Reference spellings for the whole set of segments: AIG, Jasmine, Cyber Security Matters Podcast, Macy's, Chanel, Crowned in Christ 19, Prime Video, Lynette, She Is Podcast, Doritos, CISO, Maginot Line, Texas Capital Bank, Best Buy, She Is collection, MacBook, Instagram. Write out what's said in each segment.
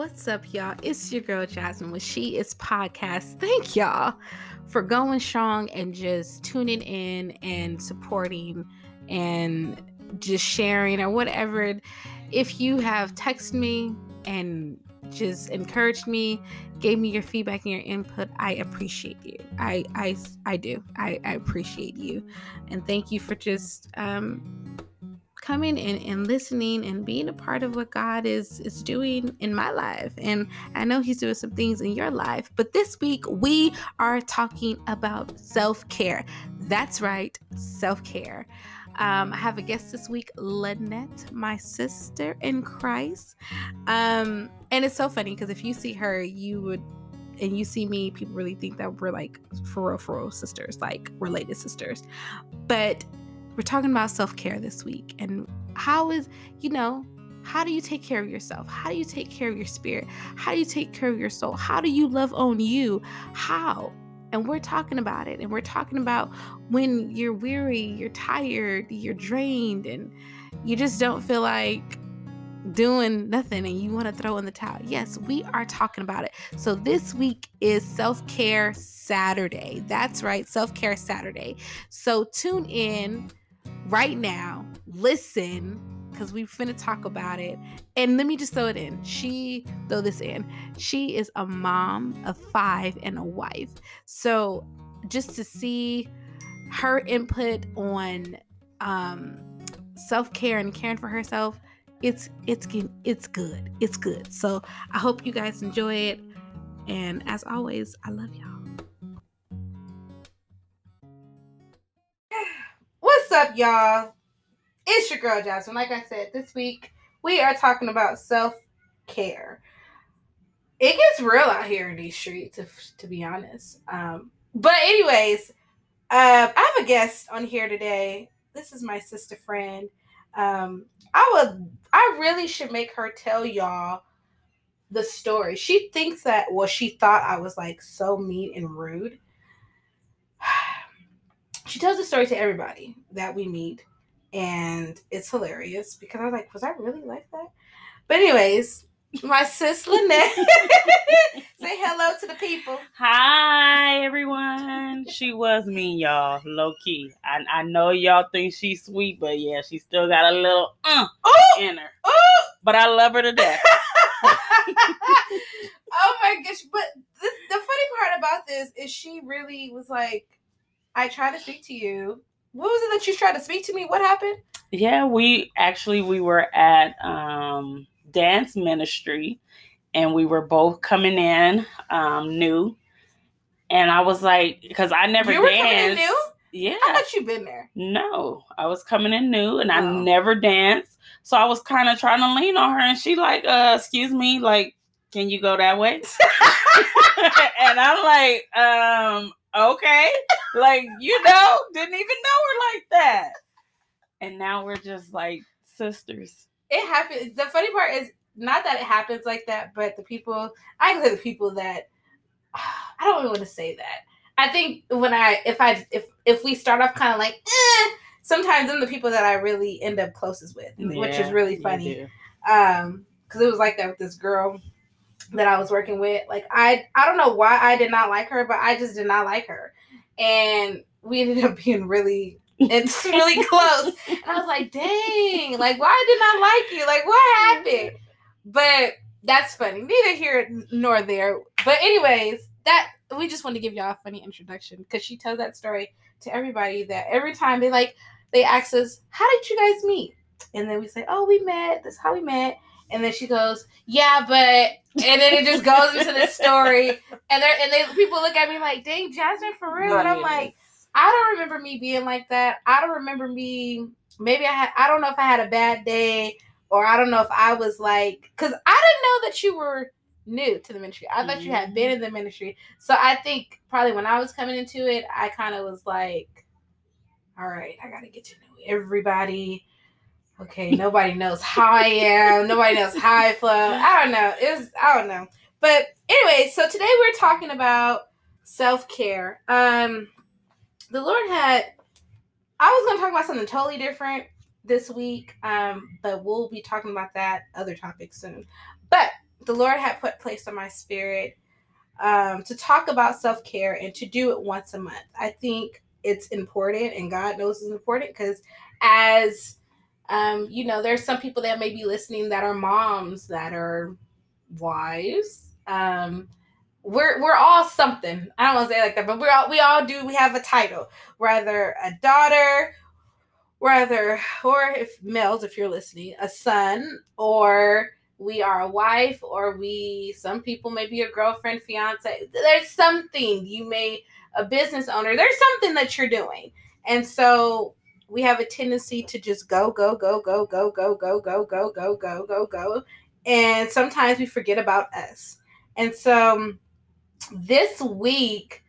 What's up, y'all? It's your girl Jasmine with She Is Podcast. Thank y'all for going strong and just tuning in and supporting and just sharing or whatever. If you have texted me and just encouraged me, gave me your feedback and your input, I appreciate you. I do. I appreciate you. And thank you for just coming and listening and being a part of what God is doing in my life. And I know he's doing some things in your life, but this week we are talking about self-care. That's right, self-care. I have a guest this week, Lynette, my sister in Christ. And it's so funny because if you see her, and you see me, people really think that we're like for real sisters, like related sisters. But we're talking about self-care this week, and how do you take care of yourself? How do you take care of your spirit? How do you take care of your soul? How do you love on you? How? And we're talking about it, and we're talking about when you're weary, you're tired, you're drained, and you just don't feel like doing nothing and you want to throw in the towel. Yes, we are talking about it. So this week is Self-Care Saturday. That's right, Self-Care Saturday. So tune in right now, listen, because we finna talk about it. And let me just throw it in. She is a mom of 5 and a wife. So just to see her input on self-care and caring for herself, it's good. It's good. So I hope you guys enjoy it. And as always, I love y'all. What's up, y'all? It's your girl, Jasmine. Like I said, this week we are talking about self-care. It gets real out here in these streets, to be honest. But anyways, I have a guest on here today. This is my sister friend. I really should make her tell y'all the story. She thinks she thought I was like so mean and rude. She tells the story to everybody that we meet, and it's hilarious because I was like, was I really like that? But anyways, my sis Lynette, say hello to the people. Hi, everyone. She was mean, y'all, low key. I know y'all think she's sweet, but yeah, she still got a little in her. Ooh. But I love her to death. Oh my gosh! But the funny part about this is she really was like, "I tried to speak to you." What was it that you tried to speak to me? What happened? Yeah, we were at dance ministry, and we were both coming in new, and I was like, because I never danced. You were coming in new? Yeah. I thought you'd been there. No, I was coming in new, and I never danced, so I was kind of trying to lean on her, and she like, excuse me, like, can you go that way? And I'm like, okay, like, didn't even know her like that, and now we're just like sisters. It happens. The funny part is not that it happens like that, but I don't really want to say that. I think if we start off kind of like, sometimes them the people that I really end up closest with, which is really funny. Because it was like that with this girl that I was working with. Like, I don't know why I did not like her, but I just did not like her, and we ended up being really. It's really close. And I was like, dang, like, why did I like you? Like, what happened? But that's funny. Neither here nor there. But anyways, we just want to give y'all a funny introduction because she tells that story to everybody, that every time they ask us, how did you guys meet? And then we say, oh, we met. That's how we met. And then she goes, yeah, but, and then it just goes into this story. And then people look at me like, dang, Jasmine, for real? And I'm like, I don't remember me being like that. I don't remember me. Maybe I don't know if I had a bad day, or I don't know if I was like, because I didn't know that you were new to the ministry. I thought you had been in the ministry. So I think probably when I was coming into it, I kind of was like, all right, I got to get to know everybody. Okay. Nobody knows how I am. Nobody knows how I flow. I don't know. I don't know. But anyway, so today we're talking about self-care. The Lord I was going to talk about something totally different this week, but we'll be talking about that other topic soon. But the Lord had put place on my spirit to talk about self-care and to do it once a month. I think it's important, and God knows it's important, because as you know, there's some people that may be listening that are moms, that are wives. We're all something. I don't want to say it like that, but we all do. We have a title. We're either a daughter, or if males, if you're listening, a son, or we are a wife, or some people may be a girlfriend, fiance. There's something. You may a business owner. There's something that you're doing, and so we have a tendency to just go, and sometimes we forget about us. And so this week,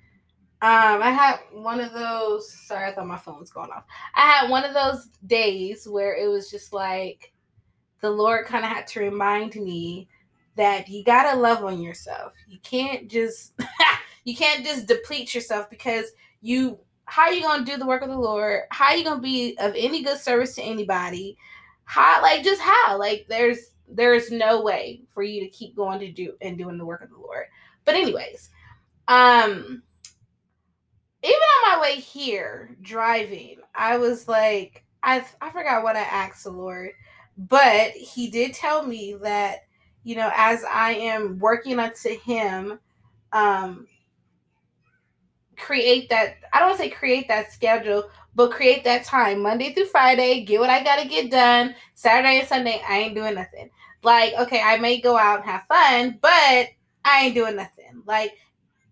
I had one of those, sorry, I thought my phone was going off. I had one of those days where it was just like, the Lord kind of had to remind me that you got to love on yourself. You can't just deplete yourself, because how are you going to do the work of the Lord? How are you going to be of any good service to anybody? There's no way for you to keep going to do and doing the work of the Lord. But anyways, even on my way here driving, I was like, I forgot what I asked the Lord, but he did tell me that, you know, as I am working unto him, create that time Monday through Friday, get what I gotta get done. Saturday and Sunday, I ain't doing nothing. Like, okay, I may go out and have fun, but I ain't doing nothing. Like,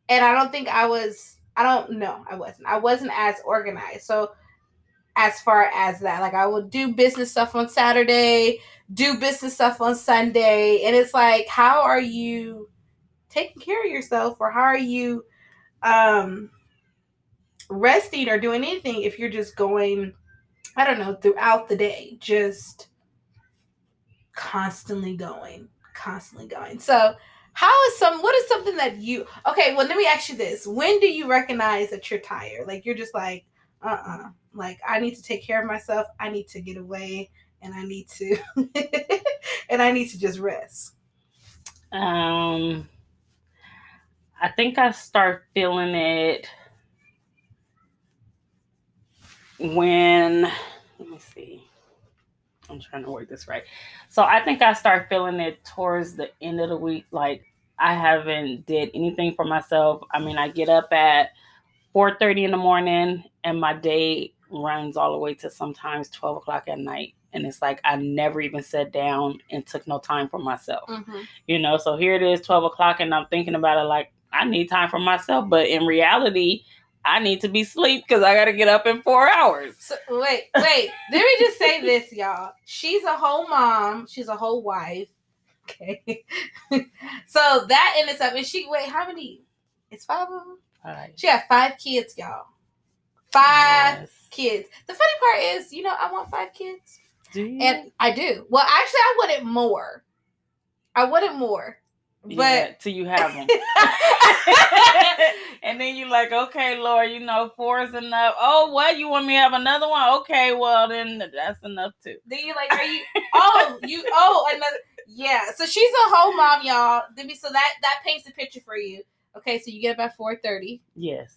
and I don't think I wasn't as organized. So as far as that, like, I will do business stuff on Saturday, do business stuff on Sunday. And it's like, how are you taking care of yourself, or how are you resting or doing anything if you're just going, I don't know, throughout the day, just constantly going. So what is something that you, okay, well, let me ask you this. When do you recognize that you're tired? Like, you're just like, like, I need to take care of myself. I need to get away, and I need to, and I need to just rest. I think I start feeling it when, let me see, I'm trying to work this right. So I think I start feeling it towards the end of the week. Like, I haven't did anything for myself. I mean, I get up at 4:30 in the morning, and my day runs all the way to sometimes 12 o'clock at night. And it's like, I never even sat down and took no time for myself, you know? So here it is, 12 o'clock, and I'm thinking about it like, I need time for myself. But in reality, I need to be asleep, because I got to get up in 4 hours. So, wait. Let me just say this, y'all. She's a whole mom. She's a whole wife. Okay. So that in itself, and how many? It's 5 of them? All right. She got 5 kids, y'all. 5 kids. The funny part is, you know, I want 5 kids. Do you? And I do. Well, actually, I wanted more. But yeah, till you have them. And then you're like, okay, Lord, you know, 4 is enough. Oh, what? You want me to have another one? Okay, well, then that's enough too. Then you're like, another. Yeah. So she's a whole mom, y'all. So that paints the picture for you. Okay. So you get up at 4:30. Yes.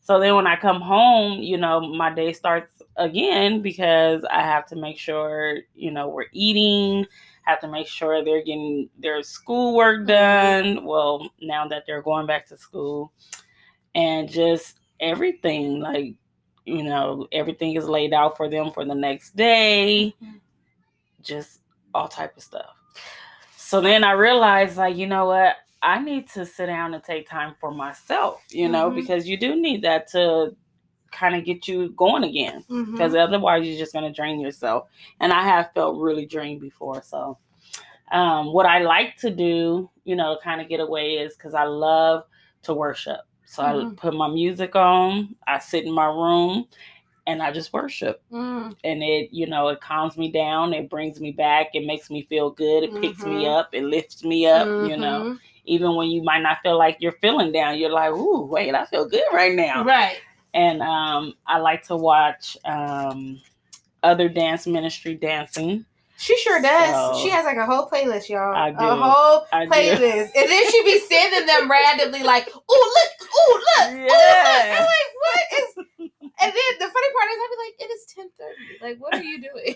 So then when I come home, you know, my day starts again, because I have to make sure, you know, we're eating, have to make sure they're getting their schoolwork done. Well, now that they're going back to school, and just everything, like, you know, everything is laid out for them for the next day, just all type of stuff. So then I realized, like, you know what? I need to sit down and take time for myself, you know, because you do need that to kind of get you going again, because otherwise you're just going to drain yourself. And I have felt really drained before. So what I like to do, you know, to kind of get away, is because I love to worship. So I put my music on, I sit in my room, and I just worship. And it, you know, it calms me down. It brings me back. It makes me feel good. It picks me up. It lifts me up, you know, even when you might not feel like you're feeling down, you're like, ooh, wait, I feel good right now. Right. And I like to watch other dance ministry dancing. She sure does. So, she has like a whole playlist, y'all. A whole playlist. And then she be sending them randomly like, ooh, look. Yeah. I'm like, what is... And then the funny part is I'd be like, it is 10:30. Like, what are you doing?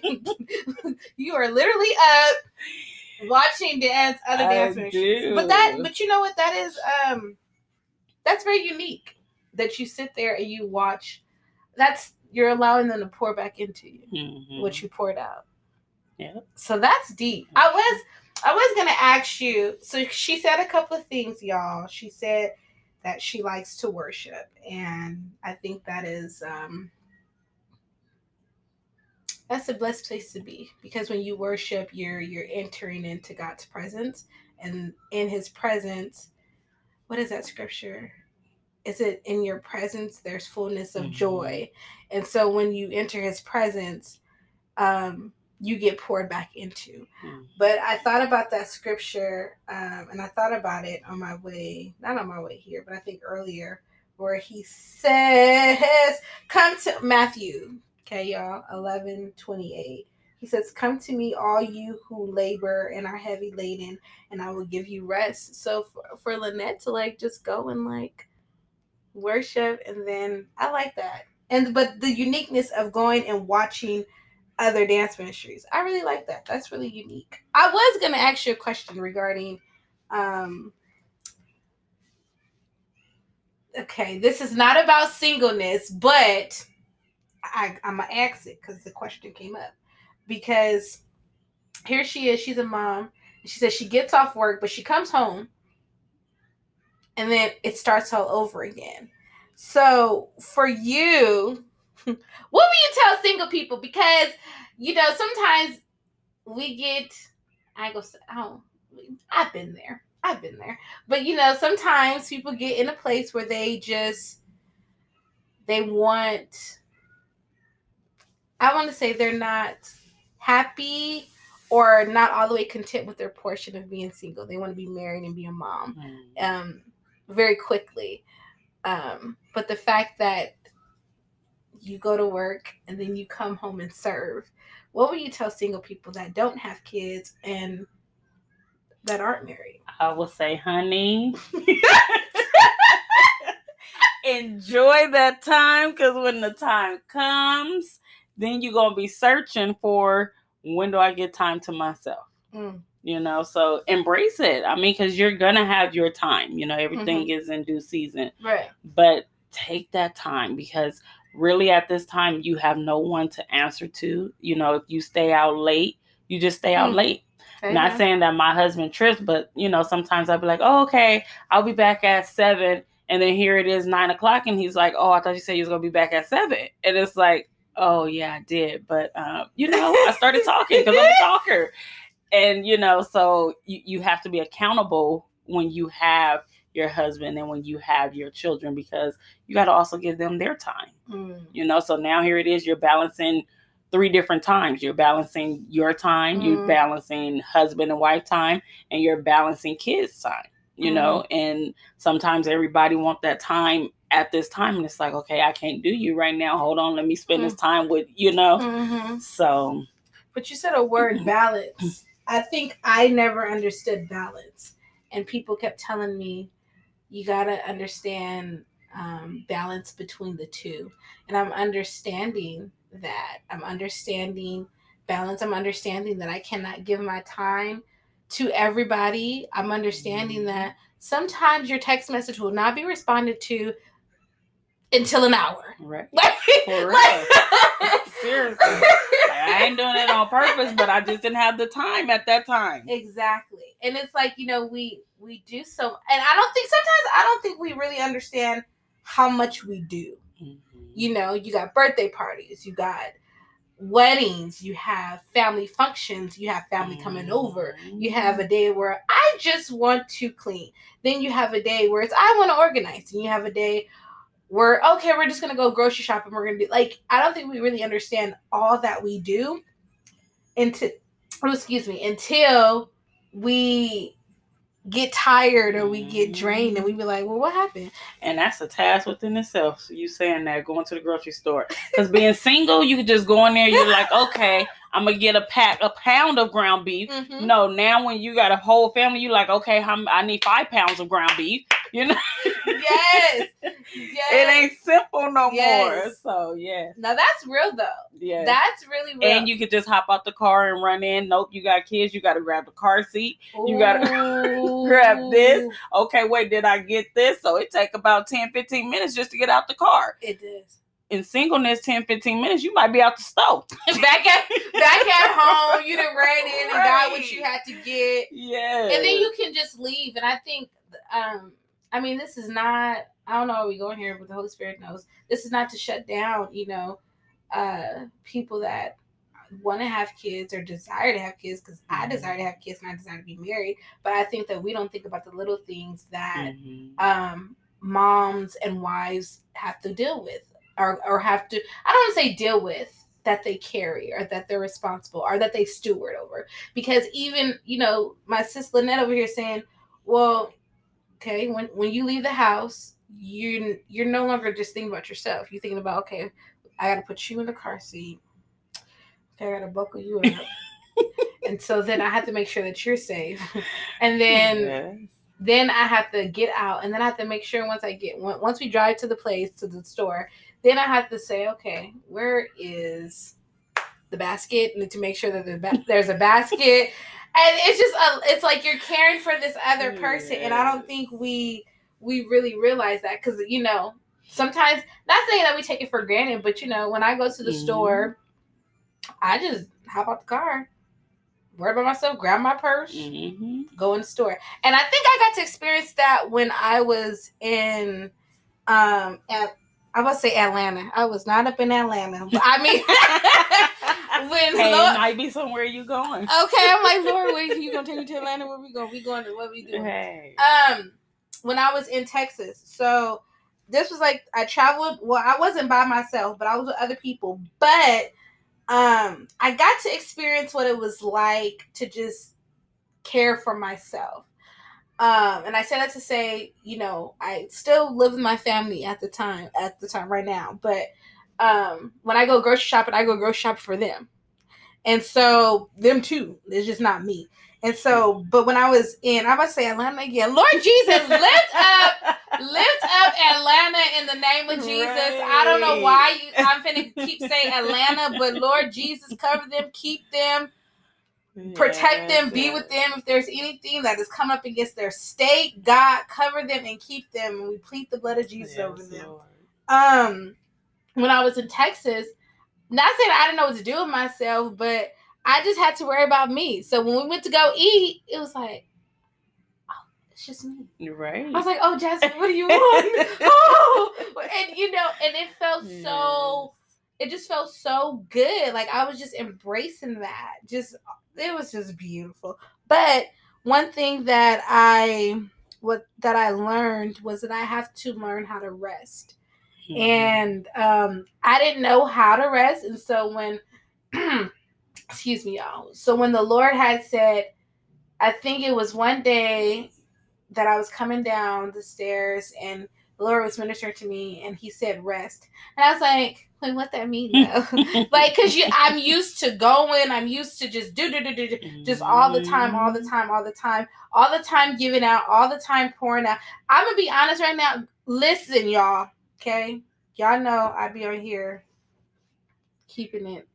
You are literally up watching other dance moves. But you know what? That is, that's very unique that you sit there and you watch. That's, you're allowing them to pour back into you what you poured out. Yeah. So that's deep. I was going to ask you, so she said a couple of things, y'all. She said that she likes to worship. And I think that is, that's a blessed place to be, because when you worship, you're entering into God's presence, and in his presence, what is that scripture? Is it in your presence, there's fullness of joy. And so when you enter his presence, you get poured back into. But I thought about that scripture, and I thought about it on my way, not on my way here, but I think earlier, where he says, come to Matthew, okay, y'all, 11:28. He says, come to me, all you who labor and are heavy laden, and I will give you rest. So for Lynette to like, just go and like worship. And then I like that. But the uniqueness of going and watching other dance ministries. I really like that. That's really unique. I was going to ask you a question regarding, okay, this is not about singleness, but I'm going to ask it because the question came up. Because here she is, she's a mom, and she says she gets off work, but she comes home, and then it starts all over again. So for you, what will you tell single people? Because, you know, sometimes we get, I've been there. But, you know, sometimes people get in a place where I want to say they're not happy or not all the way content with their portion of being single. They want to be married and be a mom very quickly. But the fact that you go to work and then you come home and serve. What would you tell single people that don't have kids and that aren't married? I will say, honey, enjoy that time, because when the time comes, then you're going to be searching for, when do I get time to myself? You know, so embrace it. I mean, because you're going to have your time. You know, everything is in due season. Right. But take that time, because really at this time, you have no one to answer to. You know, if you stay out late, you just stay out late. Okay, not saying that my husband trips, but, you know, sometimes I'll be like, oh, okay, I'll be back at 7. And then here it is 9 o'clock. And he's like, oh, I thought you said you was going to be back at 7. And it's like, oh, yeah, I did. But, you know, I started talking because I'm a talker. And, you know, so you have to be accountable when you have your husband and when you have your children, because you got to also give them their time, you know? So now here it is, you're balancing 3 different times. You're balancing your time, you're balancing husband and wife time, and you're balancing kids time, you know? And sometimes everybody wants that time at this time. And it's like, okay, I can't do you right now. Hold on. Let me spend this time with, you know? So. But you said a word, balance. I think I never understood balance. And people kept telling me, you got to understand balance between the two. And I'm understanding that. I'm understanding balance. I'm understanding that I cannot give my time to everybody. I'm understanding that sometimes your text message will not be responded to until an hour. Right. For real. Seriously. I ain't doing it on purpose, but I just didn't have the time at that time. Exactly. And it's like, you know, we do so, and I don't think we really understand how much we do. You know, you got birthday parties, you got weddings, you have family functions, you have family coming over, you have a day where I just want to clean. Then you have a day where it's, I want to organize. And you have a day where, okay, we're just going to go grocery shopping. We're going to do, like, I don't think we really understand all that we do until get tired or we get drained and we be like, well, what happened? And that's a task within itself. You saying that, going to the grocery store. Because being single, you just go in there, you're like, okay, I'm going to get a pound of ground beef. Mm-hmm. No, now when you got a whole family, you're like, okay, I need 5 pounds of ground beef. You know? Yes. It ain't simple no more. So, yeah. Now, that's real, though. Yeah. That's really real. And you could just hop out the car and run in. Nope, you got kids. You got to grab the car seat. Ooh. You got to grab this. Okay, wait, did I get this? So, it take about 10, 15 minutes just to get out the car. It does. In singleness, 10, 15 minutes, you might be out the stove. Back at home, you done ran in and got what you had to get. Yeah. And then you can just leave. And I think, this is not, I don't know where we go here, but the Holy Spirit knows. This is not to shut down, people that want to have kids or desire to have kids, because I desire to have kids and I desire to be married. But I think that we don't think about the little things that moms and wives have to deal with. Or have to, I don't want to say deal with, that they carry or that they're responsible or that they steward over. Because even, my sis Lynette over here saying, well, okay, when you leave the house, you're no longer just thinking about yourself. You're thinking about, okay, I got to put you in the car seat. Okay, I got to buckle you up. And so then I have to make sure that you're safe. And then... Yeah. Then I have to get out, and then I have to make sure once we drive to the place, to the store, then I have to say, okay, where is the basket? And to make sure that there's a basket. And it's just, it's like you're caring for this other person, and I don't think we really realize that, because, sometimes, not saying that we take it for granted, but, when I go to the store, I just hop out the car. Worry about myself, grab my purse, go in the store. And I think I got to experience that when I was in, I was say Atlanta. I was not up in Atlanta. But hey, Lord, it might be somewhere you going. Okay, I'm like, Lord, where you going to take me to Atlanta? Where we going? We going to what we doing? Hey. When I was in Texas. So this was like, I traveled, well, I wasn't by myself, but I was with other people. But... I got to experience what it was like to just care for myself. And I say that to say, I still live with my family at the time right now. But when I go grocery shopping, I go grocery shopping for them. And so them too, it's just not me. And so, but when I was in, I'm about to say Atlanta again. Lord Jesus, lift up Atlanta in the name of Jesus. Right. I don't know why I'm finna keep saying Atlanta, but Lord Jesus, cover them, keep them, protect them, be with them. If there's anything that is coming up against their state, God, cover them and keep them. And we plead the blood of Jesus over them. Lord. When I was in Texas, not saying I didn't know what to do with myself, but I just had to worry about me. So when we went to go eat, it was like, oh, it's just me. You're right. I was like, oh, Jasmine, what do you want? And it felt so, it just felt so good. Like I was just embracing that. It was just beautiful. But one thing that I learned was that I have to learn how to rest. Mm-hmm. And I didn't know how to rest. And so when... Excuse me, y'all. So when the Lord had said, I think it was one day that I was coming down the stairs and the Lord was ministering to me and he said, rest. And I was like, wait, what that mean though? Like, cause I'm used to going, I'm used to just do, just all the time giving out, all the time pouring out. I'm gonna be honest right now. Listen, y'all. Okay. Y'all know I be on here keeping it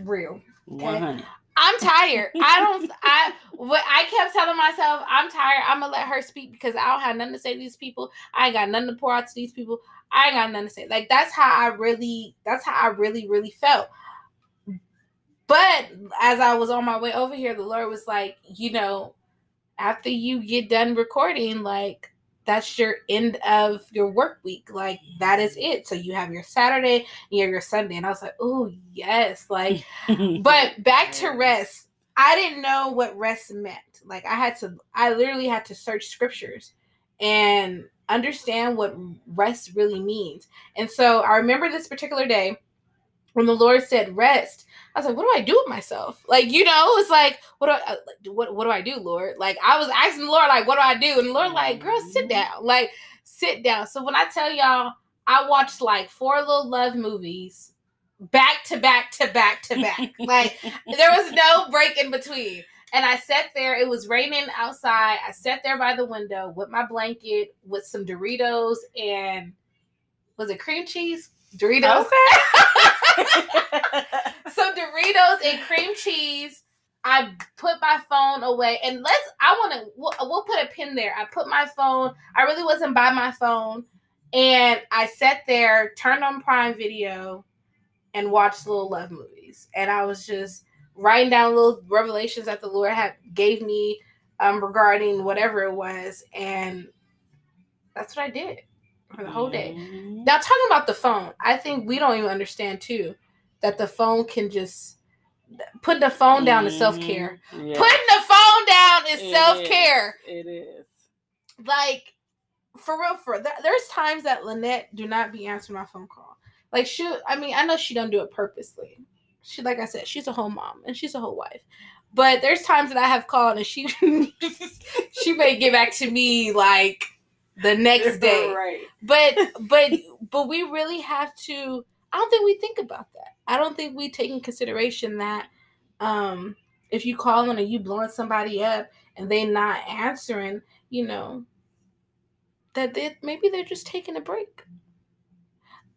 real. Okay? I'm tired. I kept telling myself, I'm tired. I'm gonna let her speak because I don't have nothing to say to these people. I ain't got nothing to pour out to these people. I ain't got nothing to say. Like that's how I really felt. But as I was on my way over here, the Lord was like, after you get done recording, like that's your end of your work week. Like that is it. So you have your Saturday, you have your Sunday. And I was like, oh yes. Like, but back to rest. I didn't know what rest meant. Like I literally had to search scriptures and understand what rest really means. And so I remember this particular day when the Lord said rest, I was like, what do I do with myself? Like, you know, it's like, what do I do, Lord? Like, I was asking the Lord, like, what do I do? And the Lord, like, girl, sit down. Like, sit down. So when I tell y'all, I watched like 4 Little Love movies back to back to back to back. Like, there was no break in between. And I sat there. It was raining outside. I sat there by the window with my blanket, with some Doritos, and was it cream cheese? Doritos. Okay. So Doritos and cream cheese. I put my phone away, and we'll put a pin there. I put my phone. I really wasn't by my phone, and I sat there, turned on Prime Video, and watched Little Love movies. And I was just writing down little revelations that the Lord gave me regarding whatever it was, and that's what I did for the whole day. Now, talking about the phone, I think we don't even understand too that the phone can just put the phone down is self-care. Yeah. Putting the phone down is self-care. It is. Like, for real, there's times that Lynette do not be answering my phone call. Like, I know she don't do it purposely. She, like I said, she's a whole mom and she's a whole wife. But there's times that I have called and she she may get back to me like the next day. Right. But we really have to. I don't think we think about that. I don't think we take in consideration that if you call on and you blowing somebody up and they not answering, you know, that maybe they're just taking a break.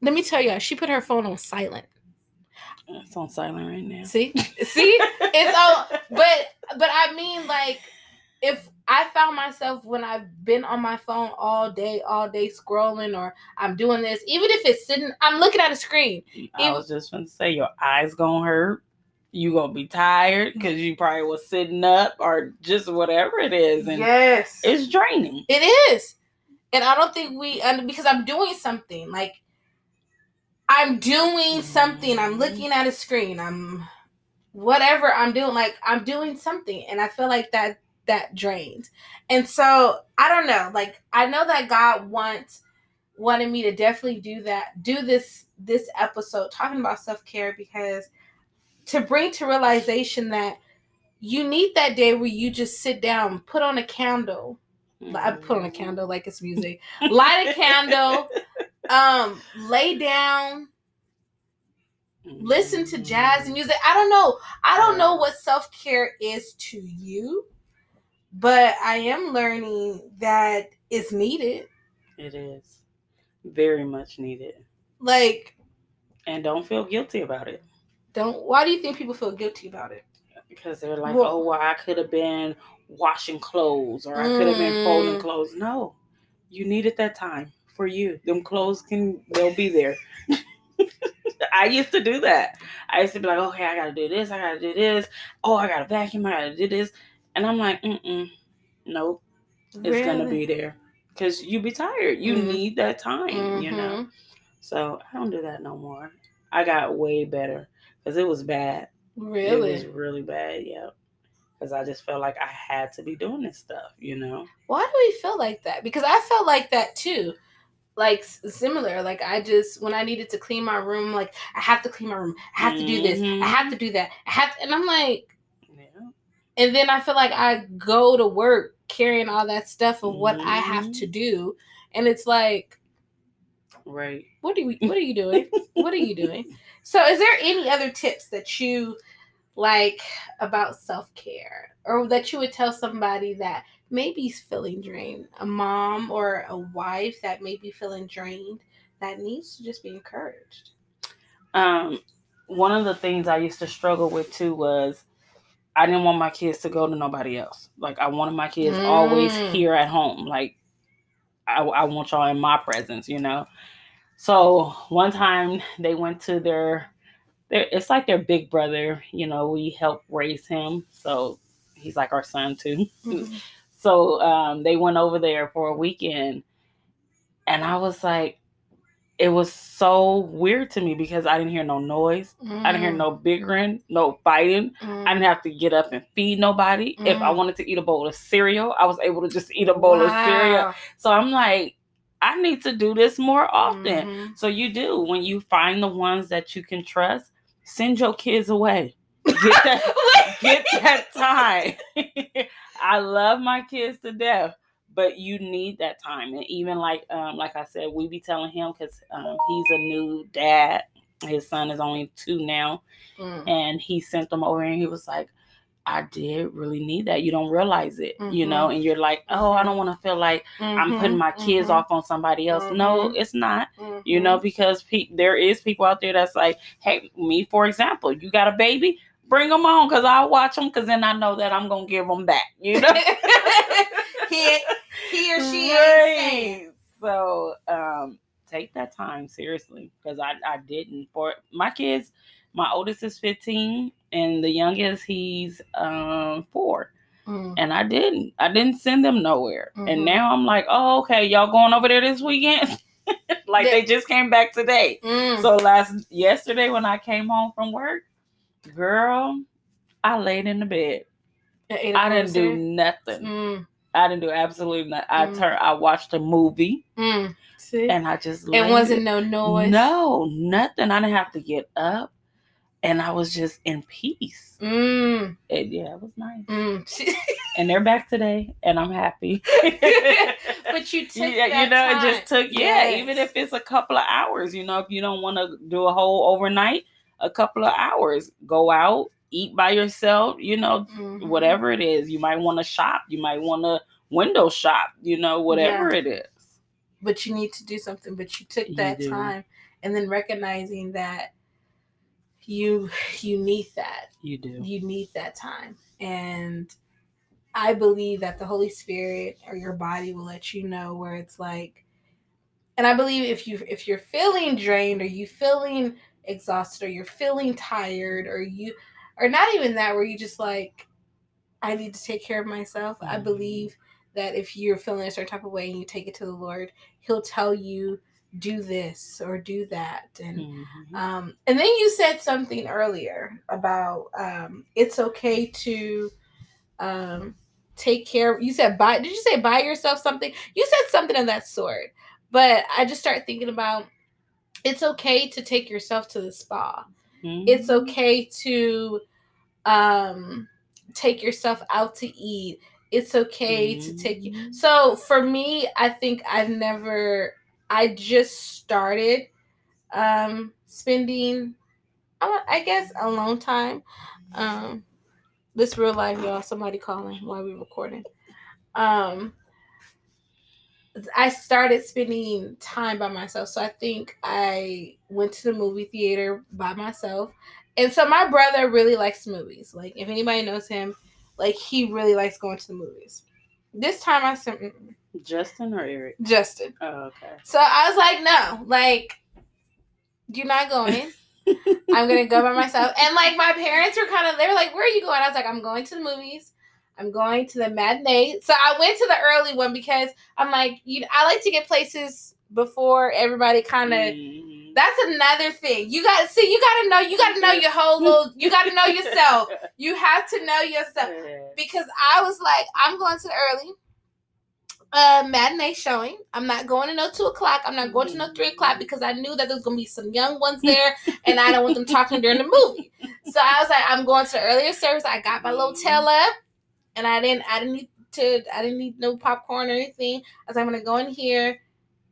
Let me tell y'all, she put her phone on silent. It's on silent right now. See, it's all. But I mean, like, if I found myself when I've been on my phone all day scrolling, or I'm doing this, even if it's sitting, I'm looking at a screen. I was just going to say, your eyes gonna hurt. You gonna be tired because you probably was sitting up or just whatever it is, and yes, it's draining. It is, and I don't think because I'm doing something like. I'm doing something. I'm looking at a screen. I'm whatever I'm doing. Like, I'm doing something. And I feel like that drains. And so, I don't know. Like, I know that God wanted me to definitely do that. Do this episode talking about self-care, because to bring to realization that you need that day where you just sit down, put on a candle. I put on a candle like it's music. Light a candle. Lay down, listen to jazz music. I don't know what self-care is to you, but I am learning that it's needed. It is very much needed. Like, and don't feel guilty about it. Why do you think people feel guilty about it? Because they're like, I could have been washing clothes, or I could have been folding clothes. No, you needed that time. For you, them clothes they'll be there. I used to do that. I used to be like, okay, I gotta do this, I gotta do this. Oh, I gotta vacuum, I gotta do this. And I'm like, nope, really? It's gonna be there because you be tired. You need that time, you know. So I don't do that no more. I got way better because it was bad. Really, it was really bad. Yeah. Because I just felt like I had to be doing this stuff, you know. Why do we feel like that? Because I felt like that too. Like, similar, like, I just, when I needed to clean my room, like, I have to clean my room. I have to do this. I have to do that. And I'm like, yeah. And then I feel like I go to work carrying all that stuff of what I have to do. And it's like, right. What are you doing? What are you doing? So is there any other tips that you like about self-care, or that you would tell somebody that maybe is feeling drained, a mom or a wife that may be feeling drained, that needs to just be encouraged? One of the things I used to struggle with too was I didn't want my kids to go to nobody else. Like, I wanted my kids always here at home. Like, I want y'all in my presence, you know? So one time they went to it's like their big brother, you know, we helped raise him. So he's like our son too. So they went over there for a weekend, and I was like, it was so weird to me because I didn't hear no noise. I didn't hear no bickering, no fighting. I didn't have to get up and feed nobody. If I wanted to eat a bowl of cereal, I was able to just eat a bowl of cereal. So I'm like, I need to do this more often. Mm-hmm. So you do. When you find the ones that you can trust, send your kids away. Get that time. I love my kids to death, but you need that time. And even like I said, we be telling him because he's a new dad. His son is only 2 now. Mm. And he sent them over and he was like, I did really need that. You don't realize it, mm-hmm. you know, and you're like, oh, I don't want to feel like mm-hmm. I'm putting my kids mm-hmm. off on somebody else. Mm-hmm. No, it's not, mm-hmm. you know, because there is people out there that's like, hey, me, for example, you got a baby, bring them on because I'll watch them because then I know that I'm going to give them back, you know. he or she is. So take that time seriously because I didn't. For my kids, my oldest is 15. And the youngest, he's 4. Mm. And I didn't send them nowhere. Mm-hmm. And now I'm like, oh, okay, y'all going over there this weekend? Like they just came back today. Mm. So yesterday when I came home from work, girl, I laid in the bed. I didn't do nothing. Mm. I didn't do absolutely nothing. Mm. I watched a movie. Mm. See? And I just laid. It wasn't no noise. No, nothing. I didn't have to get up. And I was just in peace. Mm. It was nice. Mm. And they're back today, and I'm happy. But you took that you know, time. It just took, even if it's a couple of hours, you know, if you don't want to do a whole overnight, a couple of hours, go out, eat by yourself, you know, mm-hmm. whatever it is. You might want to shop. You might want to window shop, you know, whatever it is. But you need to do something. But you took that time, and then recognizing that you need that. You do. You need that time. And I believe that the Holy Spirit or your body will let you know where it's like, and I believe if you're feeling drained or you feeling exhausted or you're feeling tired or you or not even that where you just like, I need to take care of myself. Mm-hmm. I believe that if you're feeling a certain type of way and you take it to the Lord, he'll tell you, do this or do that. And mm-hmm. And then you said something earlier about it's okay to take care. You said buy yourself something? You said something of that sort, but I just started thinking about it's okay to take yourself to the spa. Mm-hmm. It's okay to take yourself out to eat. It's okay mm-hmm. to take you. So for me, I think I just started spending, I guess, a long time. This real life, y'all. Somebody calling while we're recording. I started spending time by myself. So I think I went to the movie theater by myself. And so my brother really likes movies. Like, if anybody knows him, like, he really likes going to the movies. This time I said, Justin or Eric? Justin. Oh, okay. So I was like, no, like, you're not going. I'm going to go by myself. And, like, my parents were kind of, they were like, where are you going? I was like, I'm going to the movies. I'm going to the matinee. So I went to the early one because I'm like, I like to get places before everybody kind of, mm-hmm. that's another thing. You got to know your whole little, you got to know yourself. You have to know yourself. Because I was like, I'm going to the early matinee showing. I'm not going to no 2:00. I'm not going to no 3:00 because I knew that there's gonna be some young ones there, and I don't want them talking during the movie. So I was like, I'm going to the earlier service. I got my little tail up, and I didn't need no popcorn or anything. I was like, I'm gonna go in here,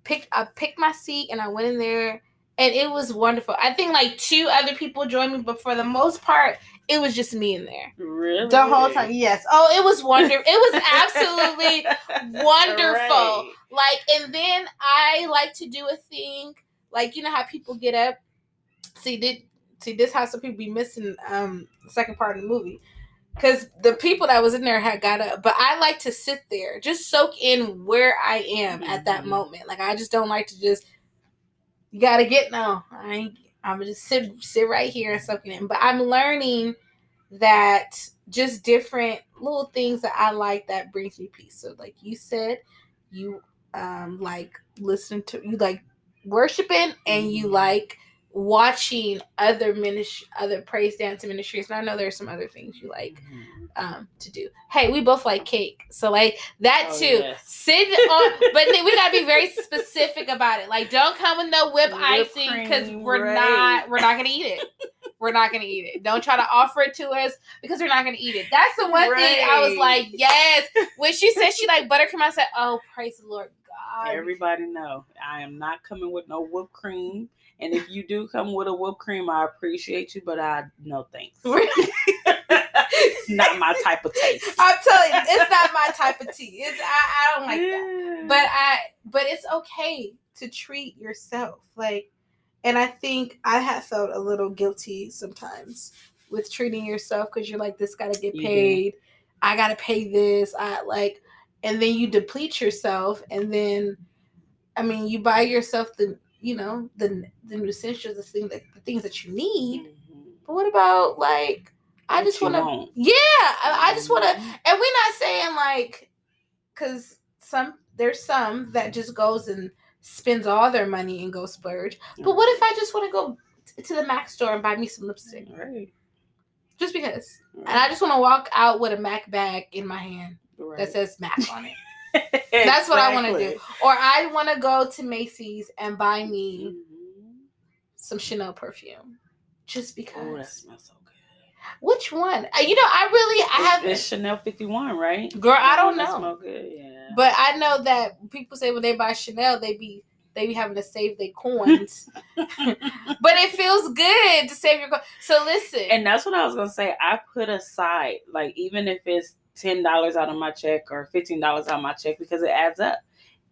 pick my seat, and I went in there, and it was wonderful. I think like 2 other people joined me, but for the most part, it was just me in there. Really? The whole time. Yes. Oh, it was wonderful. It was absolutely wonderful. Right. Like, and then I like to do a thing. Like, you know how people get up? See, this how some people be missing the second part of the movie. Because the people that was in there had got up. But I like to sit there. Just soak in where I am mm-hmm. at that moment. Like, I just don't like to just, you got to get now. I'm just sit right here and soaking in. But I'm learning that just different little things that I like that brings me peace. So like you said, you like listening to, you like worshiping and you like watching other praise dance ministries, and I know there's some other things you like to do. Hey, we both like cake, so like that too. Yes. Sit on, but we gotta be very specific about it. Like, don't come with no whip icing because we're not gonna eat it. We're not gonna eat it. Don't try to offer it to us because we're not gonna eat it. That's the one thing I was like, yes. When she said she liked buttercream, I said, oh, praise the Lord God. Everybody know I am not coming with no whipped cream. And if you do come with a whipped cream, I appreciate you, but no thanks. It's not my type of taste. I'm telling you, it's not my type of tea. I don't like that. But it's okay to treat yourself. Like, and I think I have felt a little guilty sometimes with treating yourself because you're like, this gotta get paid. Mm-hmm. I gotta pay this. And then you deplete yourself, and then you buy yourself the essentials, the things that you need. Mm-hmm. But what about I just want to, I just want to, and we're not saying because there's some that just goes and spends all their money and goes splurge. Mm-hmm. But what if I just want to go to the Mac store and buy me some lipstick? Right. Just because. Right. And I just want to walk out with a Mac bag in my hand that says Mac on it. That's what I want to do. Or I want to go to Macy's and buy me some Chanel perfume, just because. Oh, that smells so good. Which one? It's Chanel 51, right? Girl, I don't know. Smell good, yeah. But I know that people say when they buy Chanel, they be having to save their coins. But it feels good to save your coins. So listen, and that's what I was gonna say. I put aside, even if it's $10 out of my check or $15 out of my check, because it adds up.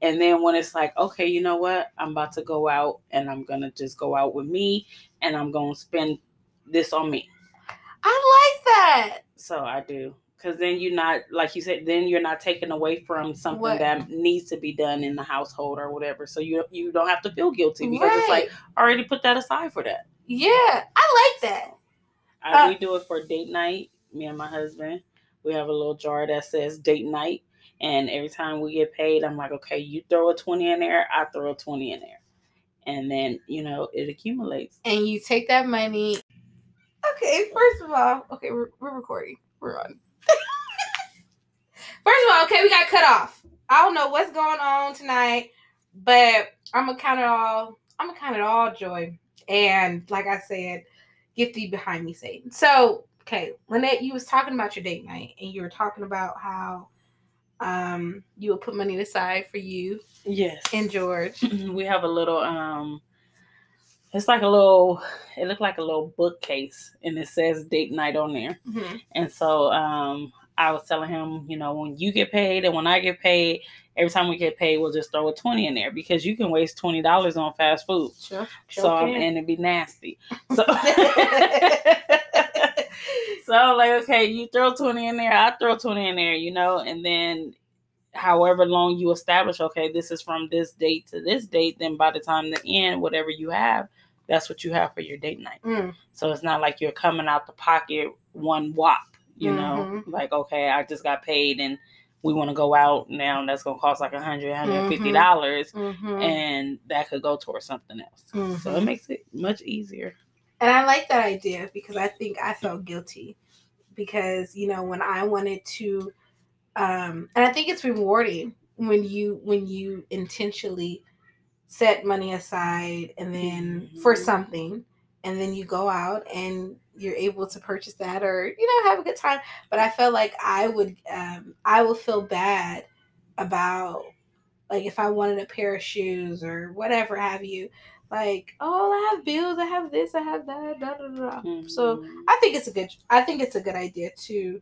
And then when it's okay, you know what? I'm about to go out, and I'm going to just go out with me, and I'm going to spend this on me. I like that. So I do. Because then you're not, like you said, then you're not taking away from something that needs to be done in the household or whatever. So you don't have to feel guilty because it's I already put that aside for that. Yeah, I like that. We do it for date night, me and my husband. We have a little jar that says date night. And every time we get paid, I'm like, okay, you throw a 20 in there, I throw a 20 in there. And then, it accumulates. And you take that money. Okay, first of all, we're recording. We're on. First of all, we got cut off. I don't know what's going on tonight, but I'm going to count it all joy. And like I said, get thee behind me, Satan. So, okay, Lynette, you was talking about your date night, and you were talking about how you would put money aside for you. Yes. And George. We have a little, it's like a little, it looked like a little bookcase, and it says date night on there. Mm-hmm. And so I was telling him, when you get paid and when I get paid, every time we get paid, we'll just throw a 20 in there because you can waste $20 on fast food. Sure so, and it'd be nasty. So... So okay, you throw 20 in there, I throw 20 in there, and then however long you establish, okay, this is from this date to this date, then by the time the end, whatever you have, that's what you have for your date night. Mm. So it's not like you're coming out the pocket one whop, mm-hmm. Okay, I just got paid and we want to go out now, and that's going to cost $100, $150, mm-hmm. and that could go towards something else. Mm-hmm. So it makes it much easier. And I like that idea because I think I felt guilty because, when I wanted to, and I think it's rewarding when you intentionally set money aside and then for something, and then you go out and you're able to purchase that or, have a good time. But I felt like I would feel bad about if I wanted a pair of shoes or whatever have you. I have bills, I have this, I have that, da da da. Mm-hmm. So I think it's a good idea to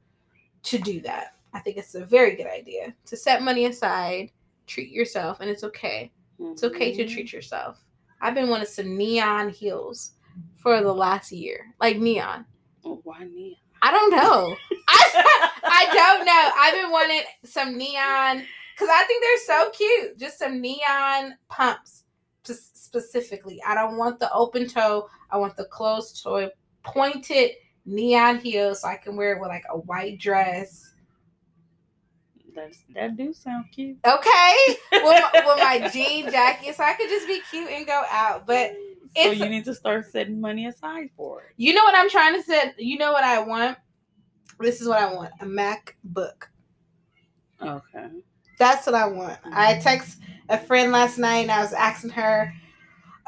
do that. I think it's a very good idea to set money aside, treat yourself, and it's okay. Mm-hmm. It's okay to treat yourself. I've been wanting some neon heels for the last year, neon. Oh, why neon? I don't know. I don't know. I've been wanting some neon because I think they're so cute. Just some neon pumps. Specifically, I don't want the open toe. I want the closed toe, pointed neon heels, so I can wear it with a white dress. That do sound cute. Okay, with my jean jacket, so I could just be cute and go out. But So you need to start setting money aside for it. You know what I'm trying to set? You know what I want? This is what I want. A MacBook. Okay. That's what I want. Mm-hmm. I texted a friend last night and I was asking her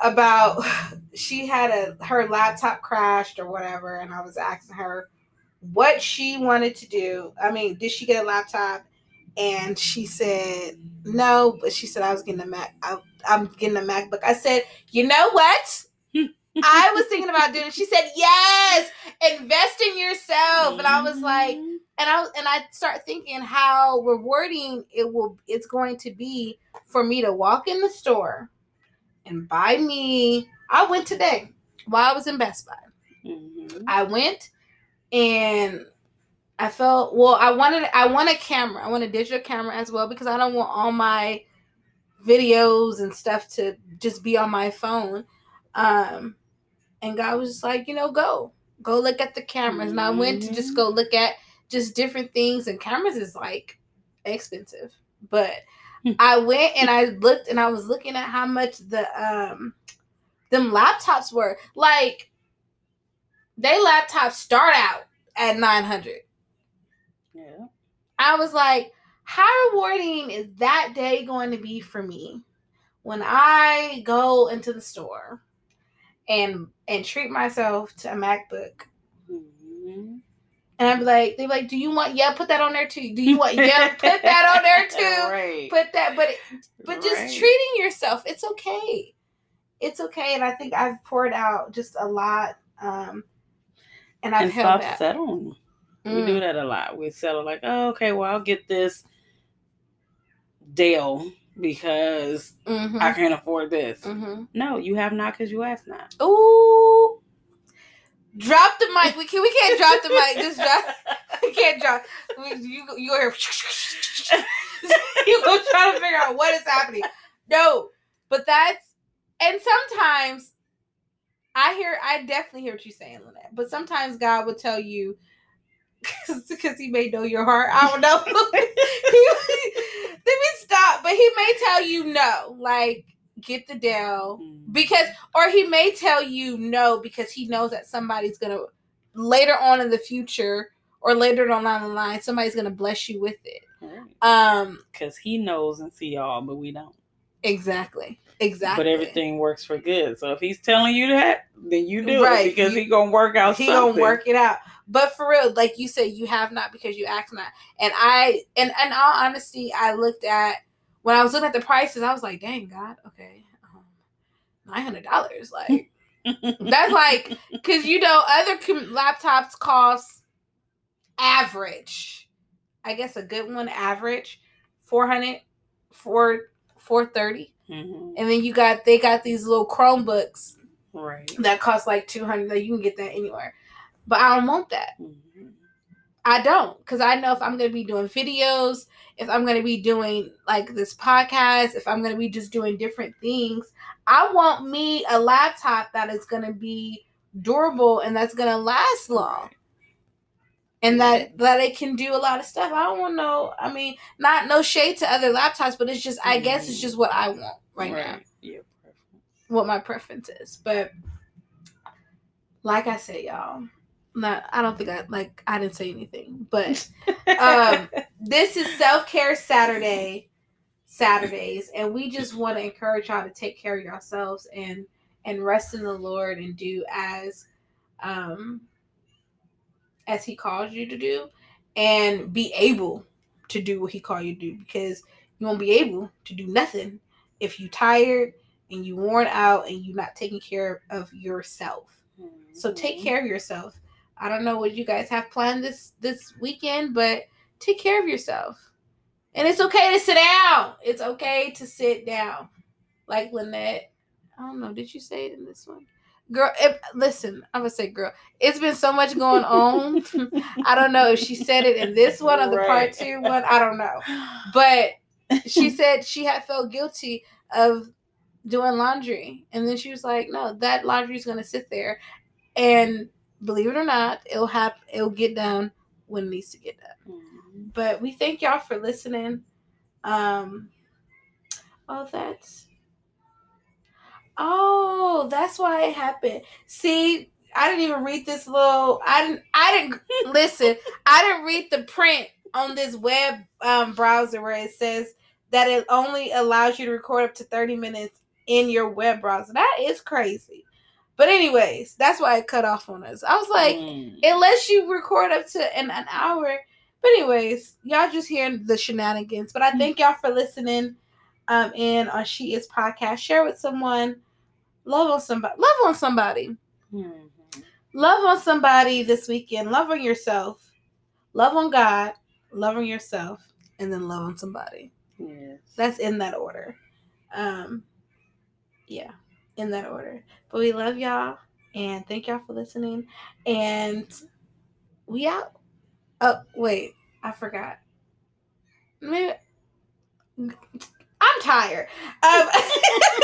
about, she had her laptop crashed or whatever. And I was asking her what she wanted to do. I mean, did she get a laptop? And she said, no, but she said, I was getting a Mac. I'm getting a MacBook. I said, you know what? I was thinking about doing it. She said, yes, invest in yourself. And I was like, and I start thinking how rewarding it's going to be for me to walk in the store and buy me. I went today while I was in Best Buy. Mm-hmm. I went and I felt, well, I want a camera. I want a digital camera as well, because I don't want all my videos and stuff to just be on my phone. And God was just like, go look at the cameras. Mm-hmm. And I went to just go look at just different things, and cameras is like expensive, but I went and I looked and I was looking at how much the, them laptops were. Like, they laptops start out at $900. Yeah. I was like, how rewarding is that day going to be for me when I go into the store and treat myself to a MacBook? Mm-hmm. And I'd be like, they'd be like, do you want, yeah, put that on there too. Do you want, yeah, put that on there too. Right. Put that, but just right. Treating yourself. It's okay. It's okay. And I think I've poured out just a lot. And I've held back. Settling. We do that a lot. We settle like, oh, okay, well, I'll get this deal because I can't afford this. Mm-hmm. No, you have not because you asked not. Ooh. Drop the mic. We can't drop the mic. Just drop. We can't drop. You go here. You go try to figure out what is happening. No, but that's, and sometimes I definitely hear what you're saying, Lynette. But sometimes God will tell you, because he may know your heart. I don't know. Let me stop. But he may tell you no, like, get the deal, because, or he may tell you no because he knows that somebody's gonna later on in the future or later on down the line, somebody's gonna bless you with it. Because he knows and see all, but we don't. Exactly. But everything works for good. So if he's telling you that, then you do right. It because he's gonna work out. He's gonna work it out. But for real, like you said, you have not because you ask not. And in all honesty, when I was looking at the prices, I was like, dang, God, okay, $900. Like, that's like, because, other laptops cost average. I guess a good one average, $400, $430. Mm-hmm. And then they got these little Chromebooks that cost like $200. Like, you can get that anywhere. But I don't want that. Mm-hmm. I don't, because I know if I'm going to be doing videos, if I'm going to be doing like this podcast, if I'm going to be just doing different things, I want me a laptop that is going to be durable and that's going to last long. And that it can do a lot of stuff. I don't want not no shade to other laptops, but it's just, I guess it's just what I want right now. Yeah. What my preference is. But like I said, y'all, I didn't say anything, but this is Self-Care Saturdays, and we just want to encourage y'all to take care of yourselves and rest in the Lord and do as He calls you to do, and be able to do what He called you to do, because you won't be able to do nothing if you tired and you worn out and you're not taking care of yourself. So take care of yourself. I don't know what you guys have planned this weekend, but take care of yourself. And it's okay to sit down. It's okay to sit down. Like Lynette, I don't know, did you say it in this one? Girl, listen, I'm going to say girl. It's been so much going on. I don't know if she said it in this one or the part two one. I don't know. But she said she had felt guilty of doing laundry. And then she was like, no, that laundry is going to sit there. And believe it or not, it'll get done when it needs to get done. Mm-hmm. But we thank y'all for listening. Oh, that's why it happened. See, I didn't even read this little. I didn't listen. I didn't read the print on this web browser where it says that it only allows you to record up to 30 minutes in your web browser. That is crazy. But anyways, that's why it cut off on us. I was like, it lets you record up to an hour. But anyways, y'all just hearing the shenanigans. But I thank y'all for listening in on She Is Podcast. Share with someone. Love on somebody. Mm-hmm. Love on somebody this weekend. Love on yourself. Love on God. Love on yourself. And then love on somebody. Yes. That's in that order. Yeah, in that order. But we love y'all and thank y'all for listening. And we out. Oh, wait. I forgot. Maybe I'm tired. You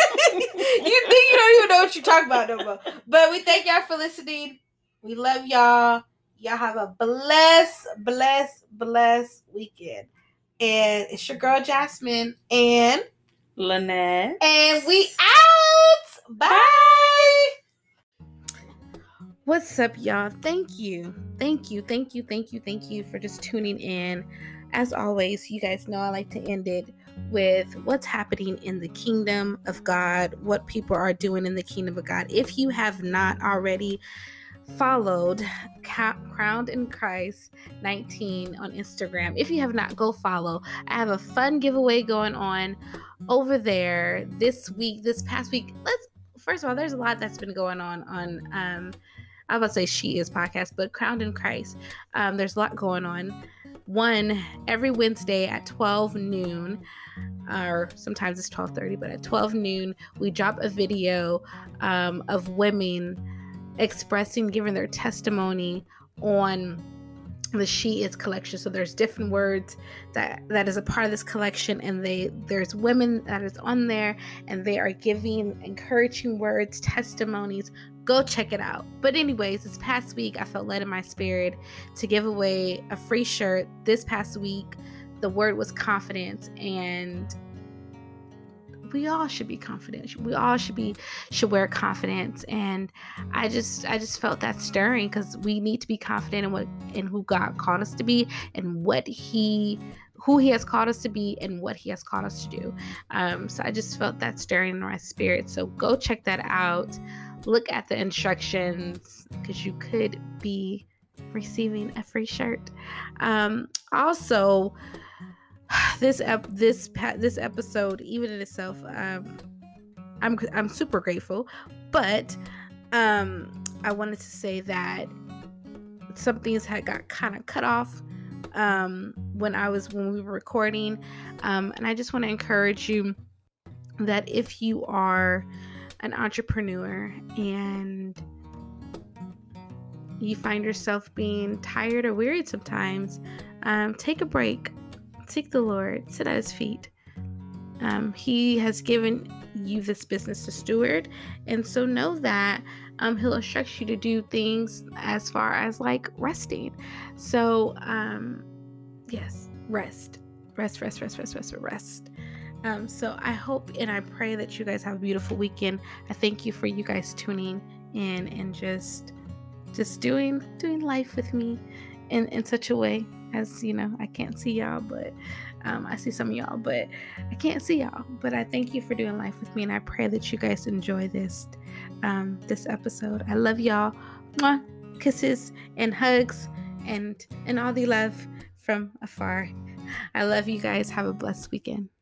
don't even know what you're talking about no more. But we thank y'all for listening. We love y'all. Y'all have a blessed weekend. And it's your girl, Jasmine. And Lynette. And we out. Bye. What's up, y'all? Thank you for just tuning in. As always, you guys know I like to end it with what's happening in the kingdom of God, what people are doing in the kingdom of God. If you have not already followed Crowned in Christ 19 on Instagram, if you have not, go follow. I have a fun giveaway going on over there this past week. First of all, there's a lot that's been going on I was about to say She Is Podcast, but Crowned in Christ. There's a lot going on. One, every Wednesday at 12 noon, or sometimes it's 12:30, but at 12 noon, we drop a video of women giving their testimony on the She Is collection. So there's different words that is a part of this collection, and there's women that is on there, and they are giving encouraging words, testimonies. Go check it out. But anyways, this past week, I felt led in my spirit to give away a free shirt. This past week, the word was confidence, and we all should be confident. We all should wear confidence. And I just felt that stirring, because we need to be confident in who God called us to be, and who he has called us to be, and what he has called us to do. So I just felt that stirring in my spirit. So go check that out. Look at the instructions, because you could be receiving a free shirt. Also, this episode, even in itself, I'm super grateful, but I wanted to say that some things had got kind of cut off when we were recording, and I just want to encourage you that if you are an entrepreneur and you find yourself being tired or wearied sometimes, take a break. Seek the Lord. Sit at his feet. He has given you this business to steward, and so know that he'll instruct you to do things as far as like resting. So yes, rest. So I hope and I pray that you guys have a beautiful weekend. I thank you for you guys tuning in and just doing life with me in such a way, as you know, I can't see y'all, but I see some of y'all, but I can't see y'all. But I thank you for doing life with me, and I pray that you guys enjoy this episode. I love y'all. Mwah! Kisses and hugs and all the love from afar. I love you guys. Have a blessed weekend.